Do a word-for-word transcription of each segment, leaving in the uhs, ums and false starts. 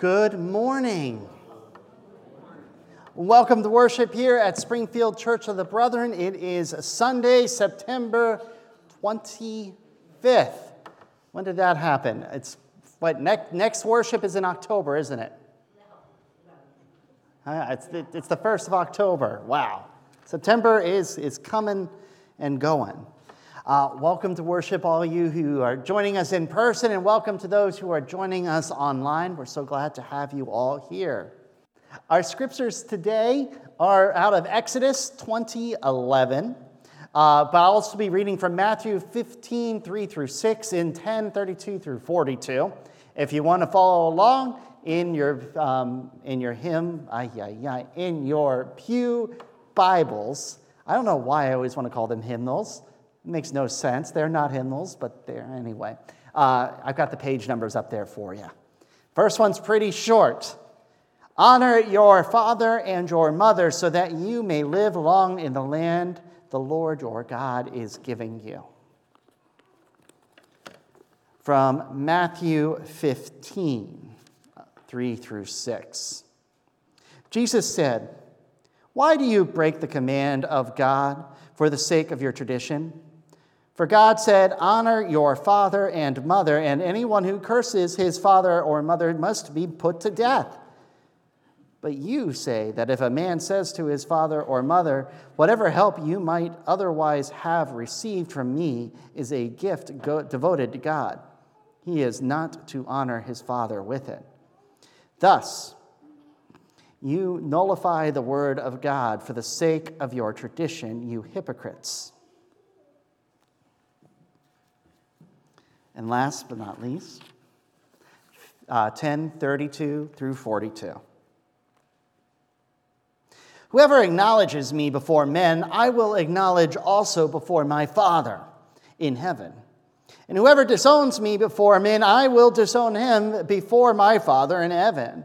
Good morning. Welcome to worship here at Springfield Church of the Brethren. It is Sunday, September twenty-fifth. When did that happen? It's what next next worship is in October, isn't it? Uh, it's the, it's the first of October. Wow. September is is coming and going. Uh, welcome to worship, all you who are joining us in person, and welcome to those who are joining us online. We're so glad to have you all here. Our scriptures today are out of Exodus twenty eleven, uh, but I'll also be reading from Matthew fifteen, three through six, in ten, thirty-two through forty-two. If you want to follow along in your um, in your hymn, ay, ay, ay, in your pew Bibles. I don't know why I always want to call them hymnals. Makes no sense. They're not hymnals, but they're anyway. Uh, I've got the page numbers up there for you. First one's pretty short. Honor your father and your mother so that you may live long in the land the Lord your God is giving you. From Matthew fifteen, three through six. Jesus said, "Why do you break the command of God for the sake of your tradition? For God said, 'Honor your father and mother,' and anyone who curses his father or mother must be put to death. But you say that if a man says to his father or mother, 'Whatever help you might otherwise have received from me is a gift devoted to God,' he is not to honor his father with it. Thus, you nullify the word of God for the sake of your tradition, you hypocrites." And last but not least, uh, ten, thirty-two through forty-two. "Whoever acknowledges me before men, I will acknowledge also before my Father in heaven. And whoever disowns me before men, I will disown him before my Father in heaven.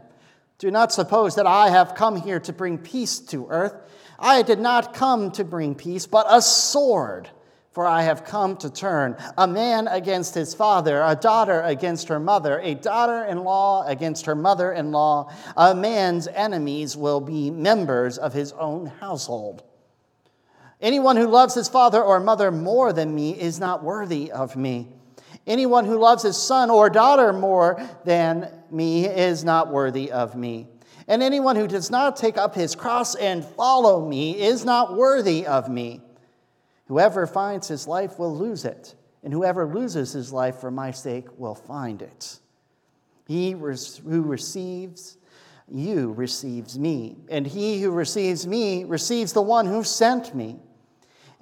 Do not suppose that I have come here to bring peace to earth. I did not come to bring peace, but a sword. For I have come to turn a man against his father, a daughter against her mother, a daughter-in-law against her mother-in-law. A man's enemies will be members of his own household. Anyone who loves his father or mother more than me is not worthy of me. Anyone who loves his son or daughter more than me is not worthy of me. And anyone who does not take up his cross and follow me is not worthy of me. Whoever finds his life will lose it, and whoever loses his life for my sake will find it. He who receives you receives me, and he who receives me receives the one who sent me.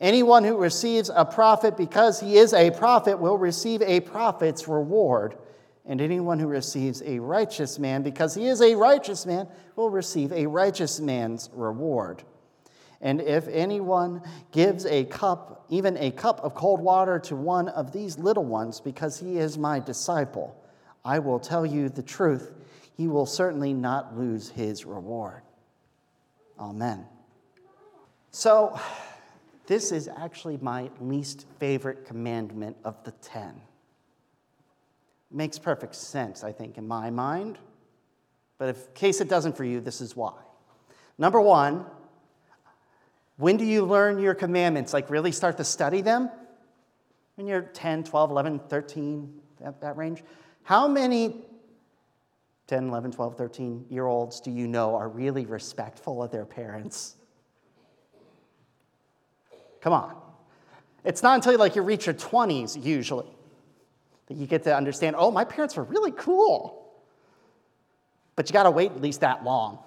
Anyone who receives a prophet because he is a prophet will receive a prophet's reward. And anyone who receives a righteous man because he is a righteous man will receive a righteous man's reward. And if anyone gives a cup, even a cup of cold water to one of these little ones because he is my disciple, I will tell you the truth. He will certainly not lose his reward." Amen. So, this is actually my least favorite commandment of the ten. Makes perfect sense, I think, in my mind. But in case it doesn't for you, this is why. Number one, when do you learn your commandments? Like, really start to study them? When you're ten, twelve, eleven, thirteen, that, that range. How many ten, eleven, twelve, thirteen-year-olds do you know are really respectful of their parents? Come on. It's not until like you reach your twenties, usually, that you get to understand, oh, my parents were really cool. But you got to wait at least that long.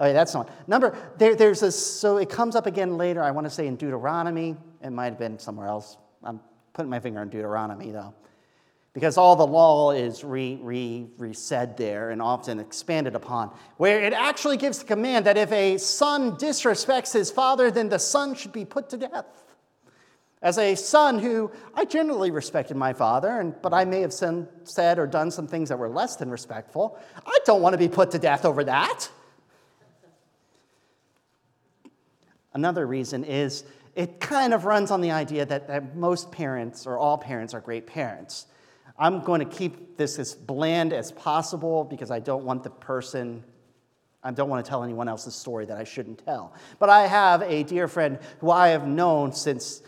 Okay, that's not one. Number, there, there's a, so it comes up again later, I want to say in Deuteronomy. It might have been somewhere else. I'm putting my finger on Deuteronomy, though. Because all the law is re, re, re-said there and often expanded upon, where it actually gives the command that if a son disrespects his father, then the son should be put to death. As a son who, I generally respected my father, and but I may have sin, said or done some things that were less than respectful, I don't want to be put to death over that. Another reason is it kind of runs on the idea that, that most parents or all parents are great parents. I'm going to keep this as bland as possible because I don't want the person, I don't want to tell anyone else's story that I shouldn't tell. But I have a dear friend who I have known since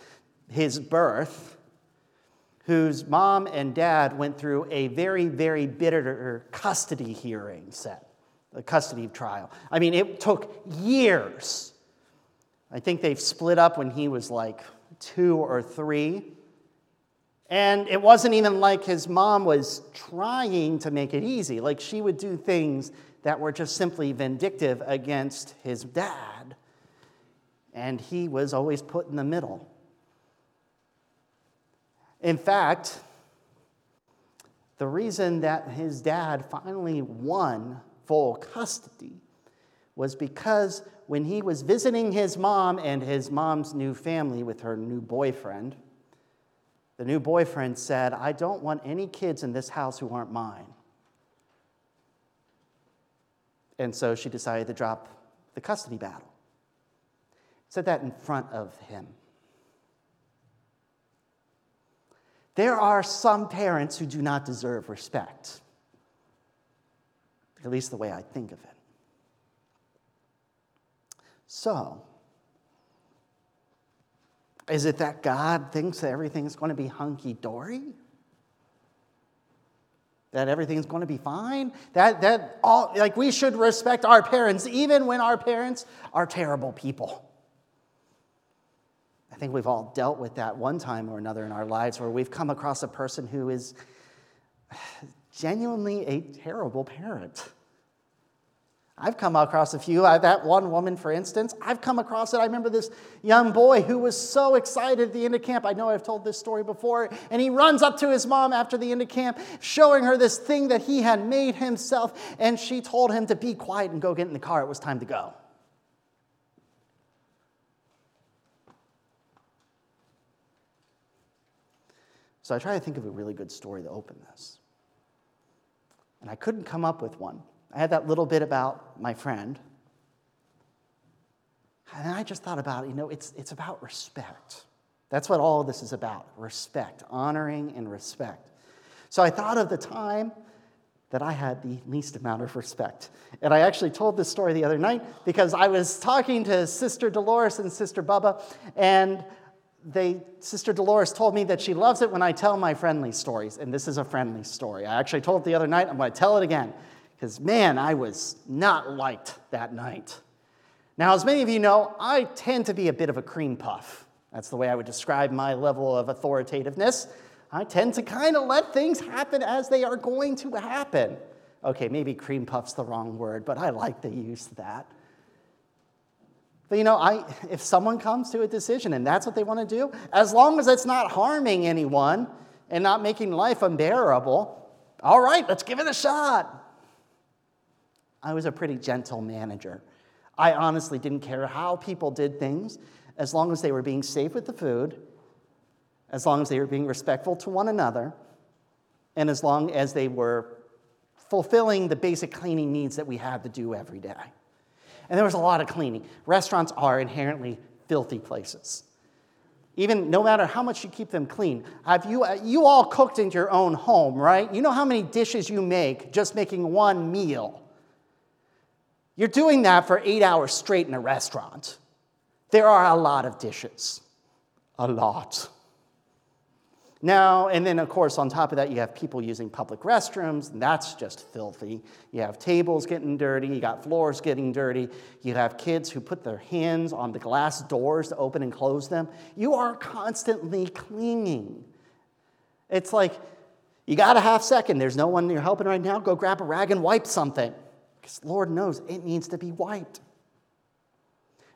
his birth, whose mom and dad went through a very, very bitter custody hearing set, a custody trial. I mean, it took years. I think they've split up when he was like two or three. And it wasn't even like his mom was trying to make it easy. Like, she would do things that were just simply vindictive against his dad. And he was always put in the middle. In fact, the reason that his dad finally won full custody was because when he was visiting his mom and his mom's new family with her new boyfriend, the new boyfriend said, "I don't want any kids in this house who aren't mine." And so she decided to drop the custody battle. Said that in front of him. There are some parents who do not deserve respect, at least the way I think of it. So, is it that God thinks that everything's going to be hunky-dory? That everything's going to be fine? That that all like we should respect our parents even when our parents are terrible people. I think we've all dealt with that one time or another in our lives where we've come across a person who is genuinely a terrible parent. I've come across a few. I, that one woman, for instance, I've come across it. I remember this young boy who was so excited at the end of camp. I know I've told this story before. And he runs up to his mom after the end of camp, showing her this thing that he had made himself. And she told him to be quiet and go get in the car. It was time to go. So I try to think of a really good story to open this. And I couldn't come up with one. I had that little bit about my friend. And I just thought about, you know, it's it's about respect. That's what all this is about, respect, honoring and respect. So I thought of the time that I had the least amount of respect. And I actually told this story the other night because I was talking to Sister Dolores and Sister Bubba, and They, Sister Dolores told me that she loves it when I tell my friendly stories, and this is a friendly story. I actually told it the other night. I'm going to tell it again. Because, man, I was not liked that night. Now, as many of you know, I tend to be a bit of a cream puff. That's the way I would describe my level of authoritativeness. I tend to kind of let things happen as they are going to happen. Okay, maybe cream puff's the wrong word, but I like the use of that. But, you know, I, if someone comes to a decision and that's what they want to do, as long as it's not harming anyone and not making life unbearable, all right, let's give it a shot. I was a pretty gentle manager. I honestly didn't care how people did things, as long as they were being safe with the food, as long as they were being respectful to one another, and as long as they were fulfilling the basic cleaning needs that we had to do every day. And there was a lot of cleaning. Restaurants are inherently filthy places. Even no matter how much you keep them clean. Have you, you all cooked in your own home, right? You know how many dishes you make just making one meal. You're doing that for eight hours straight in a restaurant. There are a lot of dishes. A lot. Now, and then, of course, on top of that, you have people using public restrooms, and that's just filthy. You have tables getting dirty. You got floors getting dirty. You have kids who put their hands on the glass doors to open and close them. You are constantly cleaning. It's like, you got a half second. There's no one you're helping right now. Go grab a rag and wipe something. Because Lord knows it needs to be wiped.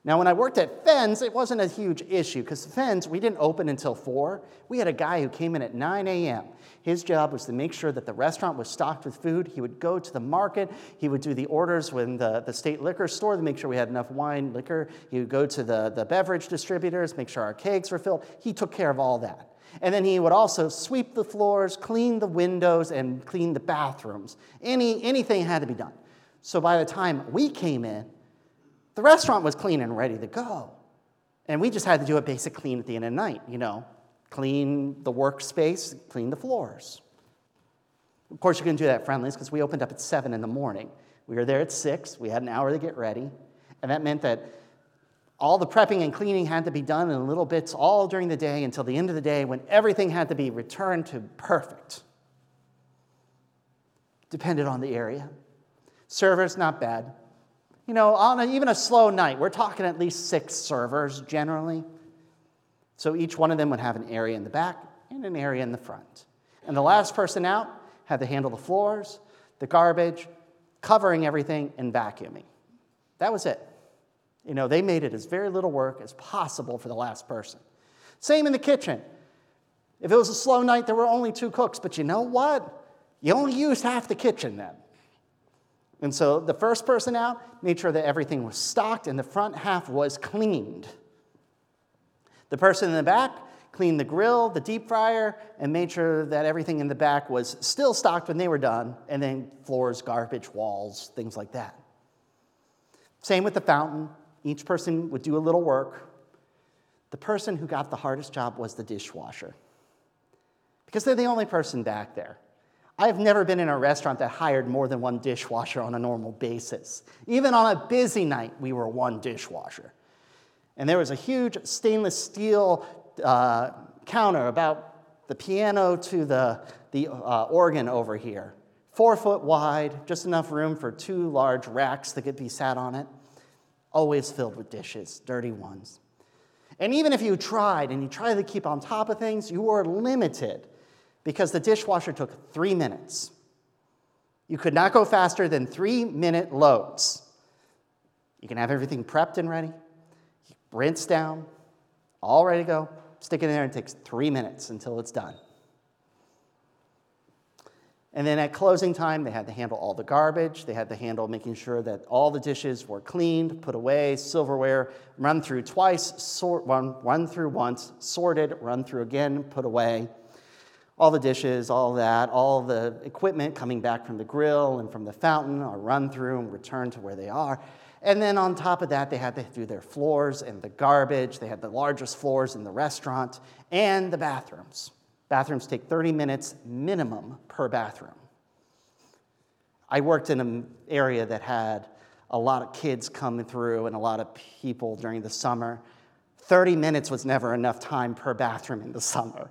Now, when I worked at Fens, it wasn't a huge issue because Fens, we didn't open until four. We had a guy who came in at nine a.m. His job was to make sure that the restaurant was stocked with food. He would go to the market. He would do the orders with the, the state liquor store to make sure we had enough wine, liquor. He would go to the, the beverage distributors, make sure our kegs were filled. He took care of all that. And then he would also sweep the floors, clean the windows, and clean the bathrooms. Any, anything had to be done. So by the time we came in, the restaurant was clean and ready to go. And we just had to do a basic clean at the end of the night, you know, clean the workspace, clean the floors. Of course, you couldn't do that at Friendly's because we opened up at seven in the morning. We were there at six. We had an hour to get ready. And that meant that all the prepping and cleaning had to be done in little bits all during the day until the end of the day when everything had to be returned to perfect. Depended on the area. Servers, not bad. You know, on a, even a slow night, we're talking at least six servers generally. So each one of them would have an area in the back and an area in the front. And the last person out had to handle the floors, the garbage, covering everything, and vacuuming. That was it. You know, they made it as very little work as possible for the last person. Same in the kitchen. If it was a slow night, there were only two cooks, but you know what? You only used half the kitchen then. And so the first person out made sure that everything was stocked and the front half was cleaned. The person in the back cleaned the grill, the deep fryer, and made sure that everything in the back was still stocked when they were done, and then floors, garbage, walls, things like that. Same with the fountain. Each person would do a little work. The person who got the hardest job was the dishwasher, because they're the only person back there. I've never been in a restaurant that hired more than one dishwasher on a normal basis. Even on a busy night, we were one dishwasher. And there was a huge stainless steel uh, counter about the piano to the, the uh, organ over here. Four foot wide, just enough room for two large racks that could be sat on it. Always filled with dishes, dirty ones. And even if you tried and you tried to keep on top of things, you were limited because the dishwasher took three minutes. You could not go faster than three-minute loads. You can have everything prepped and ready, rinse down, all ready to go, stick it in there, and it takes three minutes until it's done. And then at closing time, they had to handle all the garbage. They had to handle making sure that all the dishes were cleaned, put away, silverware, run through twice, sort, run, run through once, sorted, run through again, put away. All the dishes, all that, all the equipment coming back from the grill and from the fountain are run through and returned to where they are. And then on top of that, they had to do their floors and the garbage. They had the largest floors in the restaurant and the bathrooms. Bathrooms take thirty minutes minimum per bathroom. I worked in an area that had a lot of kids coming through and a lot of people during the summer. thirty minutes was never enough time per bathroom in the summer.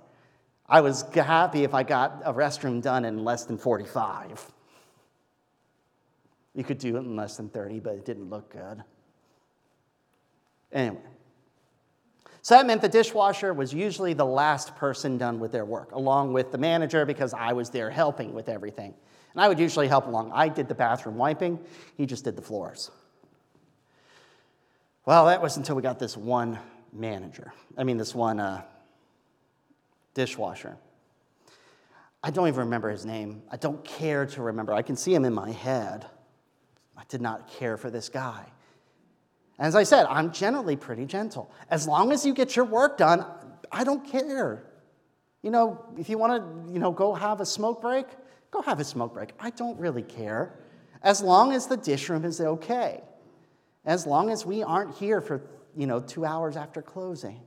I was happy if I got a restroom done in less than forty-five. You could do it in less than thirty, but it didn't look good. Anyway. So that meant the dishwasher was usually the last person done with their work, along with the manager, because I was there helping with everything. And I would usually help along. I did the bathroom wiping. He just did the floors. Well, that was until we got this one manager. I mean, this one uh, dishwasher. I don't even remember his name. I don't care to remember. I can see him in my head. I did not care for this guy. As I said, I'm generally pretty gentle. As long as you get your work done, I don't care. You know, if you want to, you know, go have a smoke break, go have a smoke break. I don't really care. As long as the dish room is okay. As long as we aren't here for, you know, two hours after closing.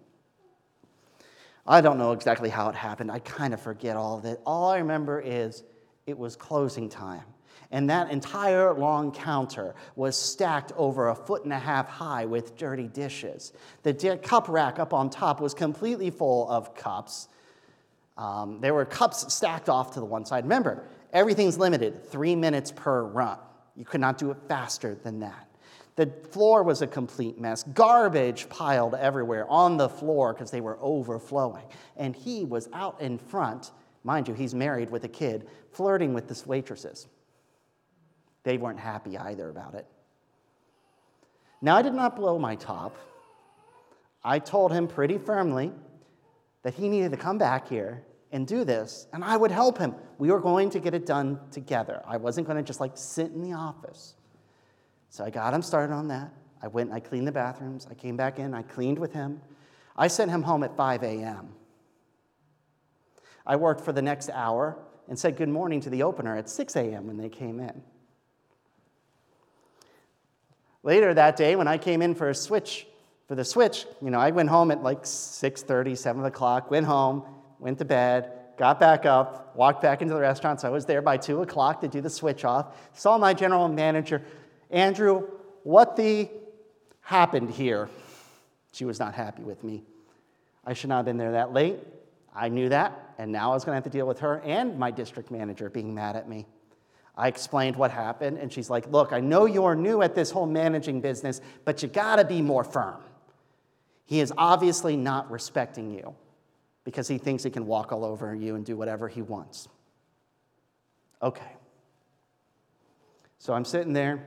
I don't know exactly how it happened. I kind of forget all of it. All I remember is it was closing time. And that entire long counter was stacked over a foot and a half high with dirty dishes. The di- cup rack up on top was completely full of cups. Um, there were cups stacked off to the one side. Remember, everything's limited, three minutes per run. You could not do it faster than that. The floor was a complete mess. Garbage piled everywhere on the floor because they were overflowing. And he was out in front. Mind you, he's married with a kid, flirting with this waitresses. They weren't happy either about it. Now, I did not blow my top. I told him pretty firmly that he needed to come back here and do this, and I would help him. We were going to get it done together. I wasn't going to just, like, sit in the office. So I got him started on that. I went and I cleaned the bathrooms. I came back in. I cleaned with him. I sent him home at five a.m. I worked for the next hour and said good morning to the opener at six a.m. when they came in. Later that day, when I came in for a switch, for the switch, you know, I went home at like six thirty, seven o'clock, went home, went to bed, got back up, walked back into the restaurant. So I was there by two o'clock to do the switch off. Saw my general manager, Andrew, what the happened here? She was not happy with me. I should not have been there that late. I knew that, and now I was going to have to deal with her and my district manager being mad at me. I explained what happened, and she's like, look, I know you're new at this whole managing business, but you got to be more firm. He is obviously not respecting you because he thinks he can walk all over you and do whatever he wants. Okay. So I'm sitting there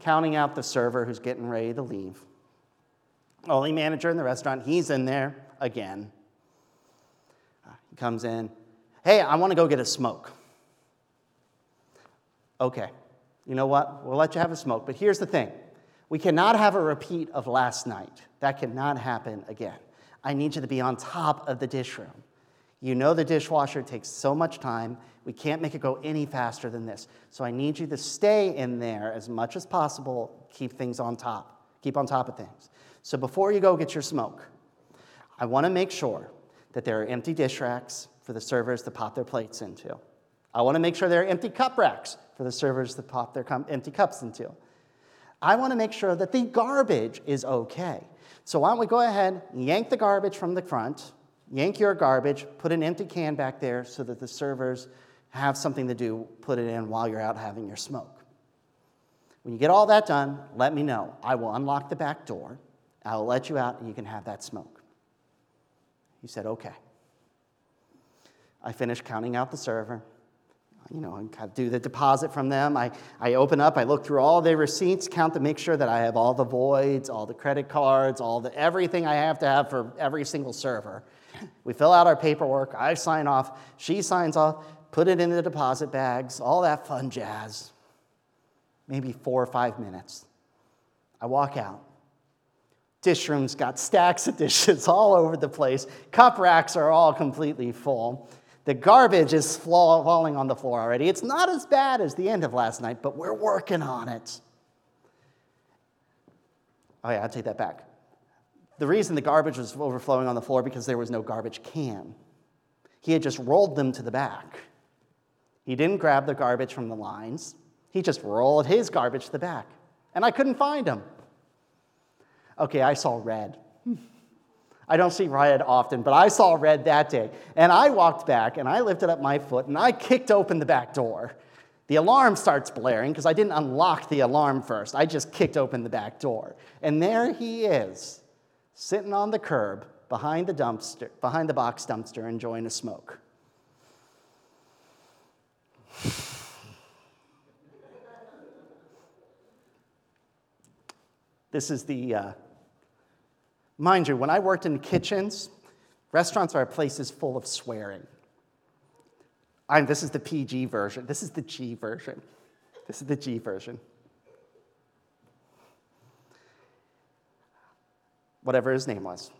counting out the server who's getting ready to leave. Only manager in the restaurant, he's in there again. He comes in, hey, I want to go get a smoke. Okay, you know what? We'll let you have a smoke. But here's the thing. We cannot have a repeat of last night. That cannot happen again. I need you to be on top of the dish room. You know the dishwasher takes so much time. We can't make it go any faster than this. So I need you to stay in there as much as possible. Keep things on top. Keep on top of things. So before you go get your smoke, I want to make sure that there are empty dish racks for the servers to pop their plates into. I want to make sure there are empty cup racks for the servers to pop their com- empty cups into. I want to make sure that the garbage is okay. So why don't we go ahead, yank the garbage from the front, yank your garbage, put an empty can back there so that the servers have something to do, put it in while you're out having your smoke. When you get all that done, let me know. I will unlock the back door. I will let you out, and you can have that smoke. He said, okay. I finished counting out the server. You know, I kind of do the deposit from them. I, I open up, I look through all their receipts, count to make sure that I have all the voids, all the credit cards, all the everything I have to have for every single server. We fill out our paperwork, I sign off, she signs off, put it in the deposit bags, all that fun jazz. Maybe four or five minutes. I walk out. Dish room's got stacks of dishes all over the place. Cup racks are all completely full. The garbage is falling on the floor already. It's not as bad as the end of last night, but we're working on it. Oh yeah, I'll take that back. The reason the garbage was overflowing on the floor because there was no garbage can. He had just rolled them to the back. He didn't grab the garbage from the lines. He just rolled his garbage to the back, and I couldn't find him. Okay, I saw red. I don't see red often, but I saw red that day. And I walked back, and I lifted up my foot, and I kicked open the back door. The alarm starts blaring, because I didn't unlock the alarm first. I just kicked open the back door. And there he is, sitting on the curb behind the dumpster, behind the box dumpster, enjoying a smoke. This is the... Uh, Mind you, when I worked in kitchens, restaurants are places full of swearing. I'm, this is the P G version. This is the G version. This is the G version. Whatever his name was.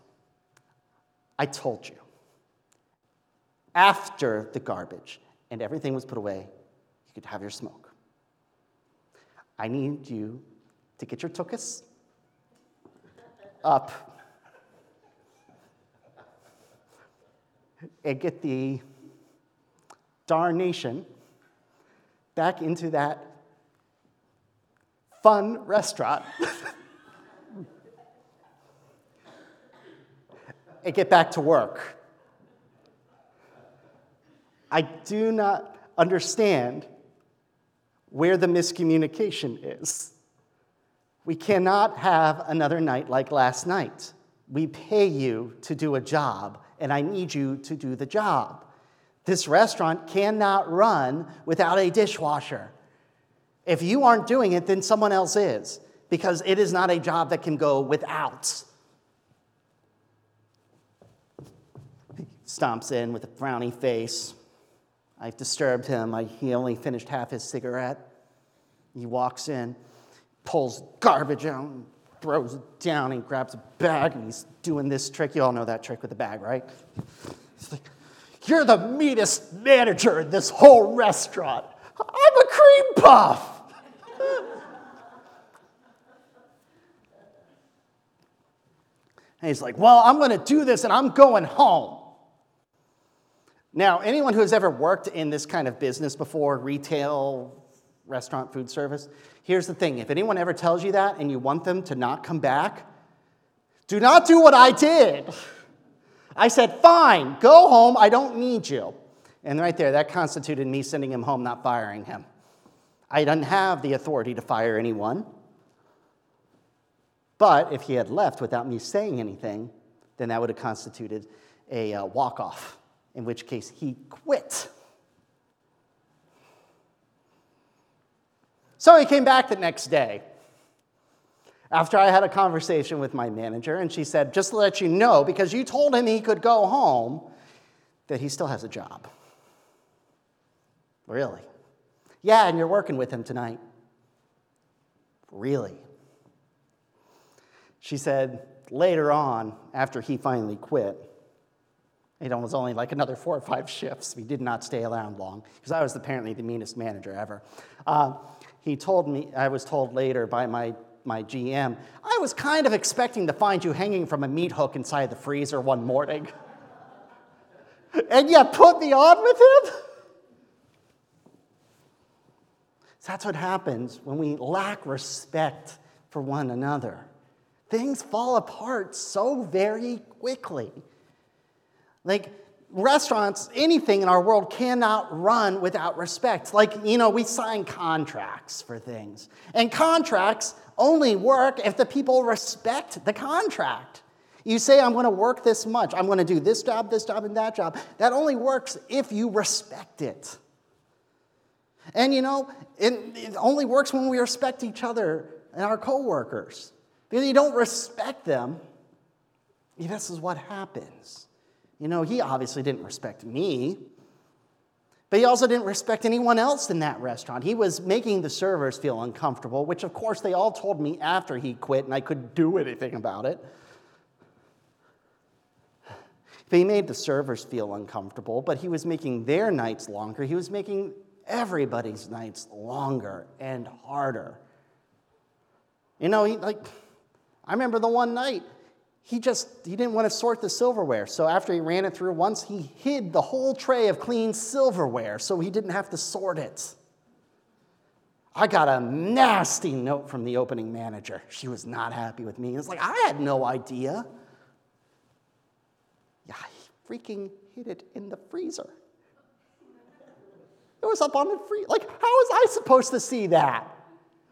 I told you. After the garbage and everything was put away, you could have your smoke. I need you to get your tuchus up. And get the darnation back into that fun restaurant. And get back to work. I do not understand where the miscommunication is. We cannot have another night like last night. We pay you to do a job, and I need you to do the job. This restaurant cannot run without a dishwasher. If you aren't doing it, then someone else is, because it is not a job that can go without. He stomps in with a frowny face. I've disturbed him. I, he only finished half his cigarette. He walks in, pulls garbage out, throws it down, and grabs a bag, and he's doing this trick. You all know that trick with the bag, right? He's like, you're the meanest manager in this whole restaurant. I'm a cream puff. And he's like, well, I'm going to do this, and I'm going home. Now, anyone who has ever worked in this kind of business before, retail, restaurant, food service, here's the thing. If anyone ever tells you that and you want them to not come back, do not do what I did. I said, fine, go home. I don't need you. And right there, that constituted me sending him home, not firing him. I didn't have the authority to fire anyone. But if he had left without me saying anything, then that would have constituted a uh, walk-off, in which case he quit. So he came back the next day after I had a conversation with my manager, and she said, just to let you know, because you told him he could go home, that he still has a job. Really? Yeah, and you're working with him tonight. Really? She said later on, after he finally quit, it was only like another four or five shifts. We did not stay around long, because I was apparently the meanest manager ever. Uh, he told me, I was told later by my my G M, I was kind of expecting to find you hanging from a meat hook inside the freezer one morning. And you put me on with him? So that's what happens when we lack respect for one another. Things fall apart so very quickly. Like, restaurants, anything in our world cannot run without respect. Like, you know, we sign contracts for things. And contracts only work if the people respect the contract. You say, I'm going to work this much. I'm going to do this job, this job, and that job. That only works if you respect it. And, you know, it, it only works when we respect each other and our coworkers. Because you don't respect them, this is what happens. You know, he obviously didn't respect me. But he also didn't respect anyone else in that restaurant. He was making the servers feel uncomfortable, which, of course, they all told me after he quit, and I couldn't do anything about it. But he made the servers feel uncomfortable, but he was making their nights longer. He was making everybody's nights longer and harder. You know, he, like, I remember the one night, He just, he didn't want to sort the silverware. So after he ran it through once, he hid the whole tray of clean silverware so he didn't have to sort it. I got a nasty note from the opening manager. She was not happy with me. It's like, I had no idea. Yeah, he freaking hid it in the freezer. It was up on the freezer. Like, how was I supposed to see that?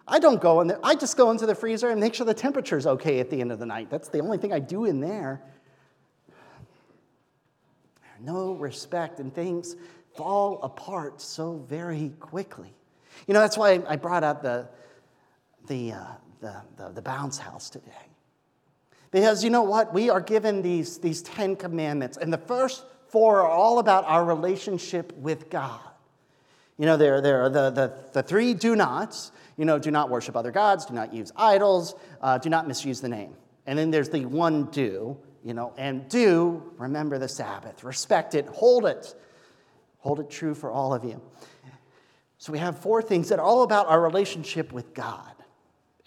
I don't go in there. I just go into the freezer and make sure the temperature's okay at the end of the night. That's the only thing I do in there. No respect, and things fall apart so very quickly. You know, that's why I brought up the the uh, the, the the bounce house today, because you know what? We are given these these Ten Commandments, and the first four are all about our relationship with God. You know, there there are the the the three do nots. You know, do not worship other gods, do not use idols, uh, do not misuse the name. And then there's the one do, you know, and do, remember the Sabbath, respect it, hold it. Hold it true for all of you. So we have four things that are all about our relationship with God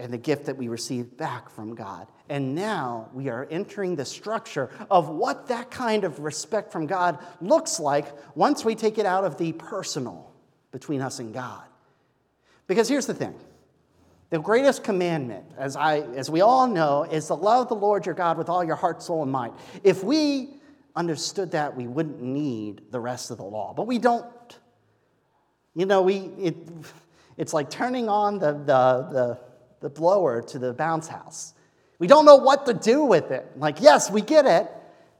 and the gift that we receive back from God. And now we are entering the structure of what that kind of respect from God looks like once we take it out of the personal between us and God. Because here's the thing. The greatest commandment, as I, as we all know, is to love the Lord your God with all your heart, soul, and mind. If we understood that, we wouldn't need the rest of the law. But we don't. You know, we it, it's like turning on the, the, the, the blower to the bounce house. We don't know what to do with it. Like, yes, we get it,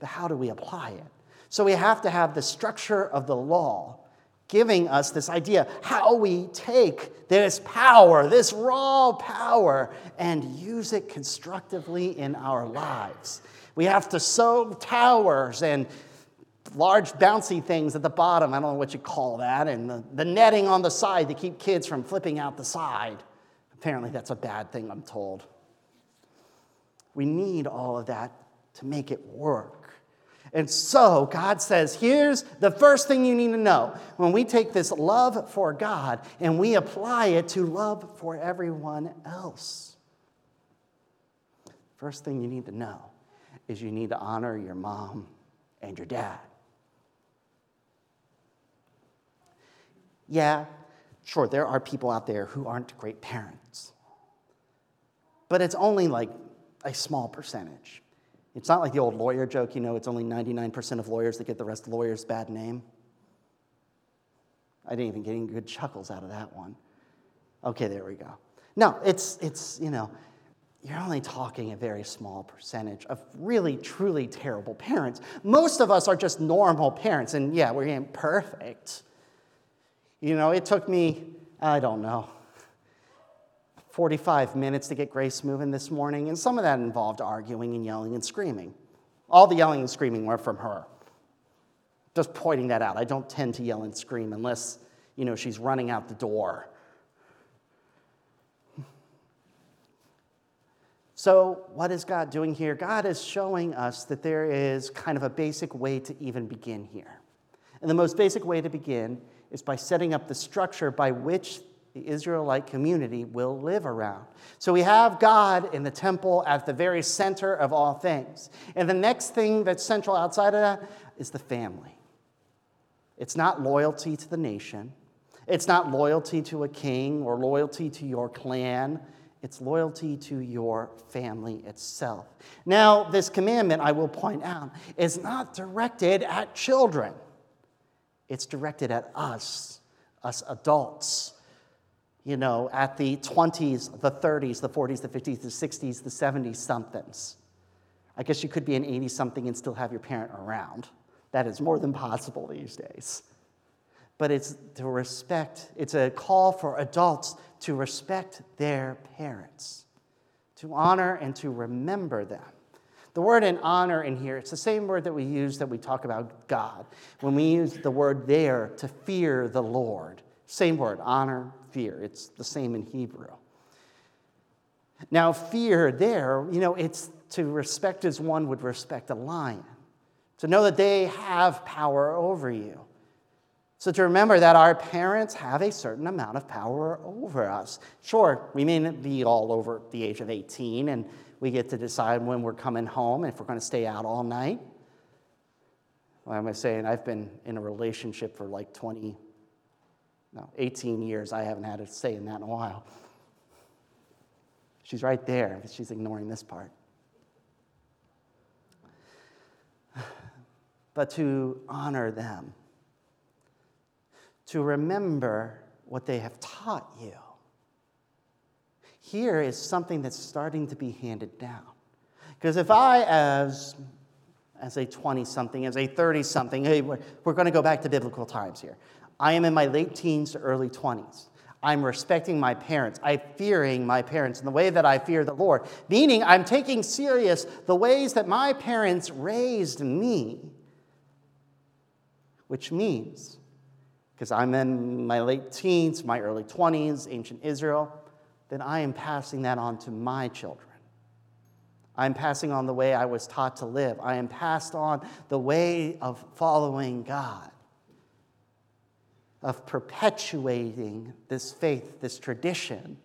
but how do we apply it? So we have to have the structure of the law giving us this idea, how we take this power, this raw power, and use it constructively in our lives. We have to sew towers and large bouncy things at the bottom, I don't know what you call that, and the, the netting on the side to keep kids from flipping out the side. Apparently that's a bad thing, I'm told. We need all of that to make it work. And so God says, here's the first thing you need to know. When we take this love for God and we apply it to love for everyone else, first thing you need to know is you need to honor your mom and your dad. Yeah, sure, there are people out there who aren't great parents. But it's only like a small percentage. It's not like the old lawyer joke, you know, it's only ninety-nine percent of lawyers that get the rest of the lawyers' bad name. I didn't even get any good chuckles out of that one. Okay, there we go. No, it's, it's you know, you're only talking a very small percentage of really, truly terrible parents. Most of us are just normal parents, and yeah, we're imperfect. You know, it took me, I don't know, forty-five minutes to get Grace moving this morning, and some of that involved arguing and yelling and screaming. All the yelling and screaming were from her. Just pointing that out. I don't tend to yell and scream unless, you know, she's running out the door. So what is God doing here? God is showing us that there is kind of a basic way to even begin here. And the most basic way to begin is by setting up the structure by which the Israelite community will live around. So we have God in the temple at the very center of all things. And the next thing that's central outside of that is the family. It's not loyalty to the nation. It's not loyalty to a king or loyalty to your clan. It's loyalty to your family itself. Now, this commandment, I will point out, is not directed at children. It's directed at us, us adults. You know, at the twenties, the thirties, the forties, the fifties, the sixties, the seventy-somethings. I guess you could be an eighty-something and still have your parent around. That is more than possible these days. But it's to respect, it's a call for adults to respect their parents, to honor and to remember them. The word in honor in here, it's the same word that we use that we talk about God. When we use the word there to fear the Lord, same word, honor, fear. It's the same in Hebrew. Now, fear there, you know, it's to respect as one would respect a lion, to know that they have power over you. So to remember that our parents have a certain amount of power over us. Sure, we may not be all over the age of eighteen, and we get to decide when we're coming home and if we're going to stay out all night. Why am I saying I've been in a relationship for like twenty, no, eighteen years. I haven't had a say in that in a while. She's right there, but she's ignoring this part. But to honor them, to remember what they have taught you. Here is something that's starting to be handed down. Because if I, as, as a twenty-something, as a thirty-something, hey, we're, we're going to go back to biblical times here. I am in my late teens to early twenties. I'm respecting my parents. I'm fearing my parents in the way that I fear the Lord. Meaning I'm taking serious the ways that my parents raised me, which means, because I'm in my late teens, my early twenties, ancient Israel, then I am passing that on to my children. I'm passing on the way I was taught to live. I am passed on the way of following God, of perpetuating this faith, this tradition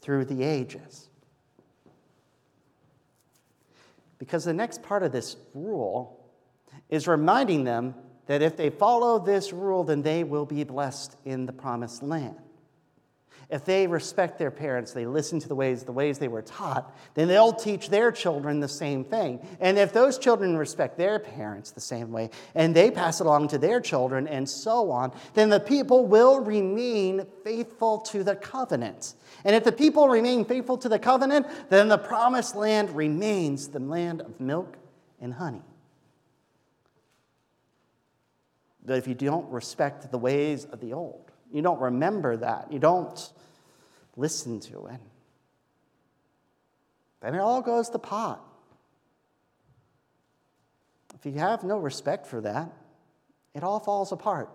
through the ages. Because the next part of this rule is reminding them that if they follow this rule, then they will be blessed in the promised land. If they respect their parents, they listen to the ways, the ways they were taught, then they'll teach their children the same thing. And if those children respect their parents the same way, and they pass it along to their children and so on, then the people will remain faithful to the covenant. And if the people remain faithful to the covenant, then the promised land remains the land of milk and honey. That if you don't respect the ways of the old, you don't remember that, you don't listen to it, then it all goes to pot. If you have no respect for that, it all falls apart.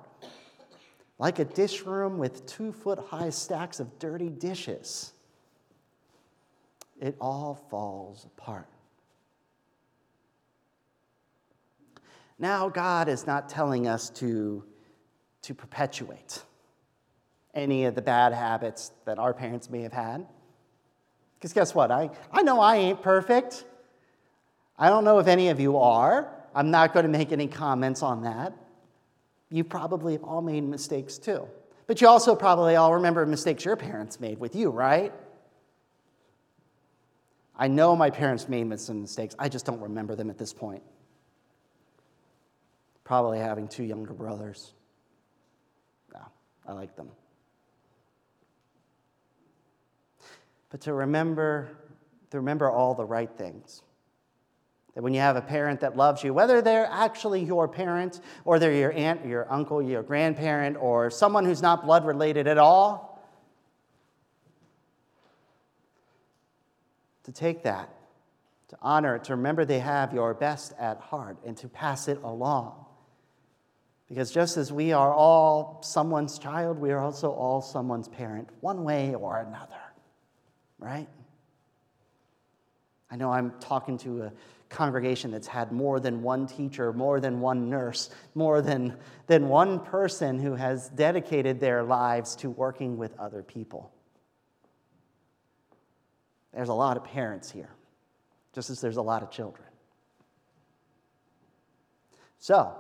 Like a dish room with two-foot-high stacks of dirty dishes, it all falls apart. Now, God is not telling us to, to perpetuate any of the bad habits that our parents may have had. Because guess what? I, I know I ain't perfect. I don't know if any of you are. I'm not going to make any comments on that. You probably have all made mistakes too. But you also probably all remember mistakes your parents made with you, right? I know my parents made some mistakes. I just don't remember them at this point. Probably having two younger brothers. No, I like them. But to remember, to remember all the right things. That when you have a parent that loves you, whether they're actually your parent, or they're your aunt, your uncle, your grandparent, or someone who's not blood related at all, to take that, to honor it, to remember they have your best at heart, and to pass it along. Because just as we are all someone's child, we are also all someone's parent, one way or another, right? I know I'm talking to a congregation that's had more than one teacher, more than one nurse, more than, than one person who has dedicated their lives to working with other people. There's a lot of parents here, just as there's a lot of children. So,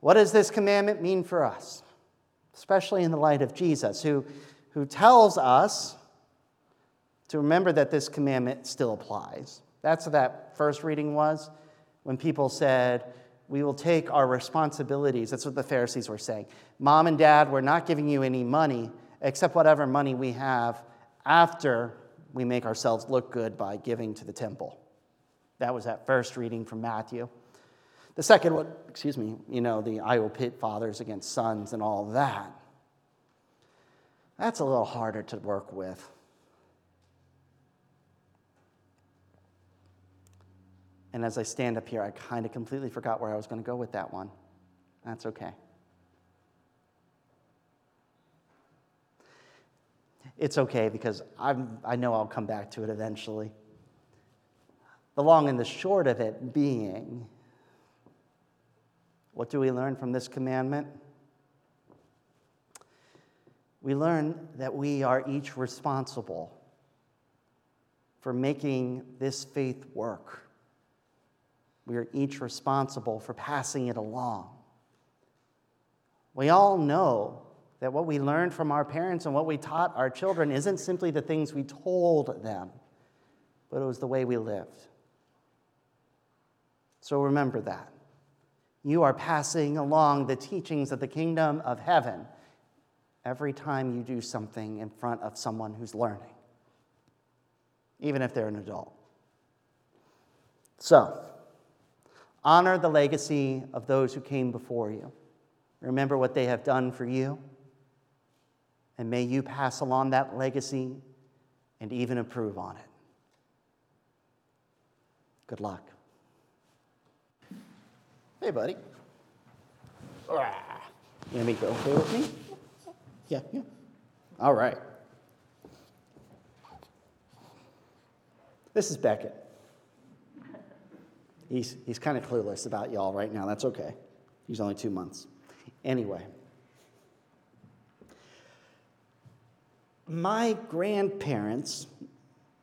what does this commandment mean for us? Especially in the light of Jesus, who, who tells us to remember that this commandment still applies. That's what that first reading was, when people said, we will take our responsibilities. That's what the Pharisees were saying. Mom and Dad, we're not giving you any money, except whatever money we have after we make ourselves look good by giving to the temple. That was that first reading from Matthew. The second one, excuse me, you know, the I will pit fathers against sons and all that. That's a little harder to work with. And as I stand up here, I kind of completely forgot where I was going to go with that one. That's okay. It's okay because I'm, I know I'll come back to it eventually. The long and the short of it being, what do we learn from this commandment? We learn that we are each responsible for making this faith work. We are each responsible for passing it along. We all know that what we learned from our parents and what we taught our children isn't simply the things we told them, but it was the way we lived. So remember that. You are passing along the teachings of the kingdom of heaven every time you do something in front of someone who's learning, even if they're an adult. So, honor the legacy of those who came before you. Remember what they have done for you. And may you pass along that legacy and even improve on it. Good luck. Hey, buddy. You want me to go play with me? Yeah, yeah. All right. This is Beckett. He's he's kind of clueless about y'all right now. That's okay. He's only two months. Anyway. My grandparents,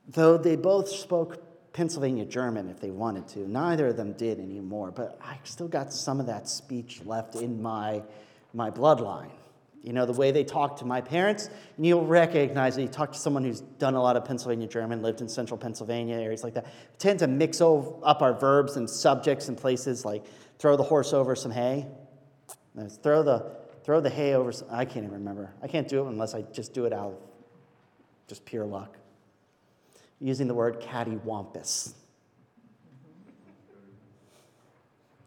though they both spoke Pennsylvania German if they wanted to, neither of them did anymore, but I still got some of that speech left in my, my bloodline. You know, the way they talked to my parents, and you'll recognize that you talk to someone who's done a lot of Pennsylvania German, lived in central Pennsylvania, areas like that. We tend to mix up our verbs and subjects in places like throw the horse over some hay. Throw the throw the hay over some, I can't even remember. I can't do it unless I just do it out of just pure luck. Using the word cattywampus.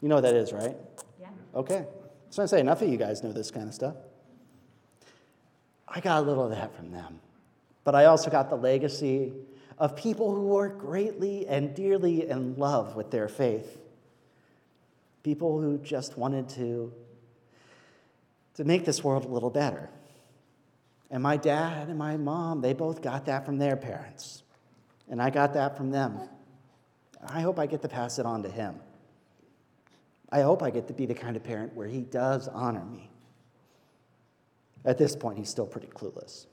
You know what that is, right? Yeah. Okay. So I say enough of you guys know this kind of stuff. I got a little of that from them. But I also got the legacy of people who were greatly and dearly in love with their faith. People who just wanted to, to make this world a little better. And my dad and my mom, they both got that from their parents. And I got that from them. I hope I get to pass it on to him. I hope I get to be the kind of parent where he does honor me. At this point, he's still pretty clueless.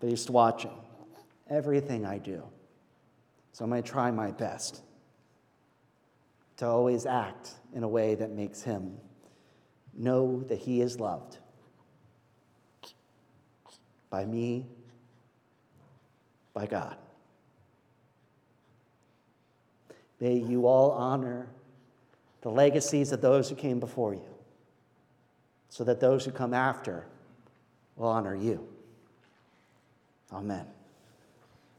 But he's watching everything I do. So I'm going to try my best to always act in a way that makes him know that he is loved by me, by God. May you all honor the legacies of those who came before you, so that those who come after will honor you. Amen.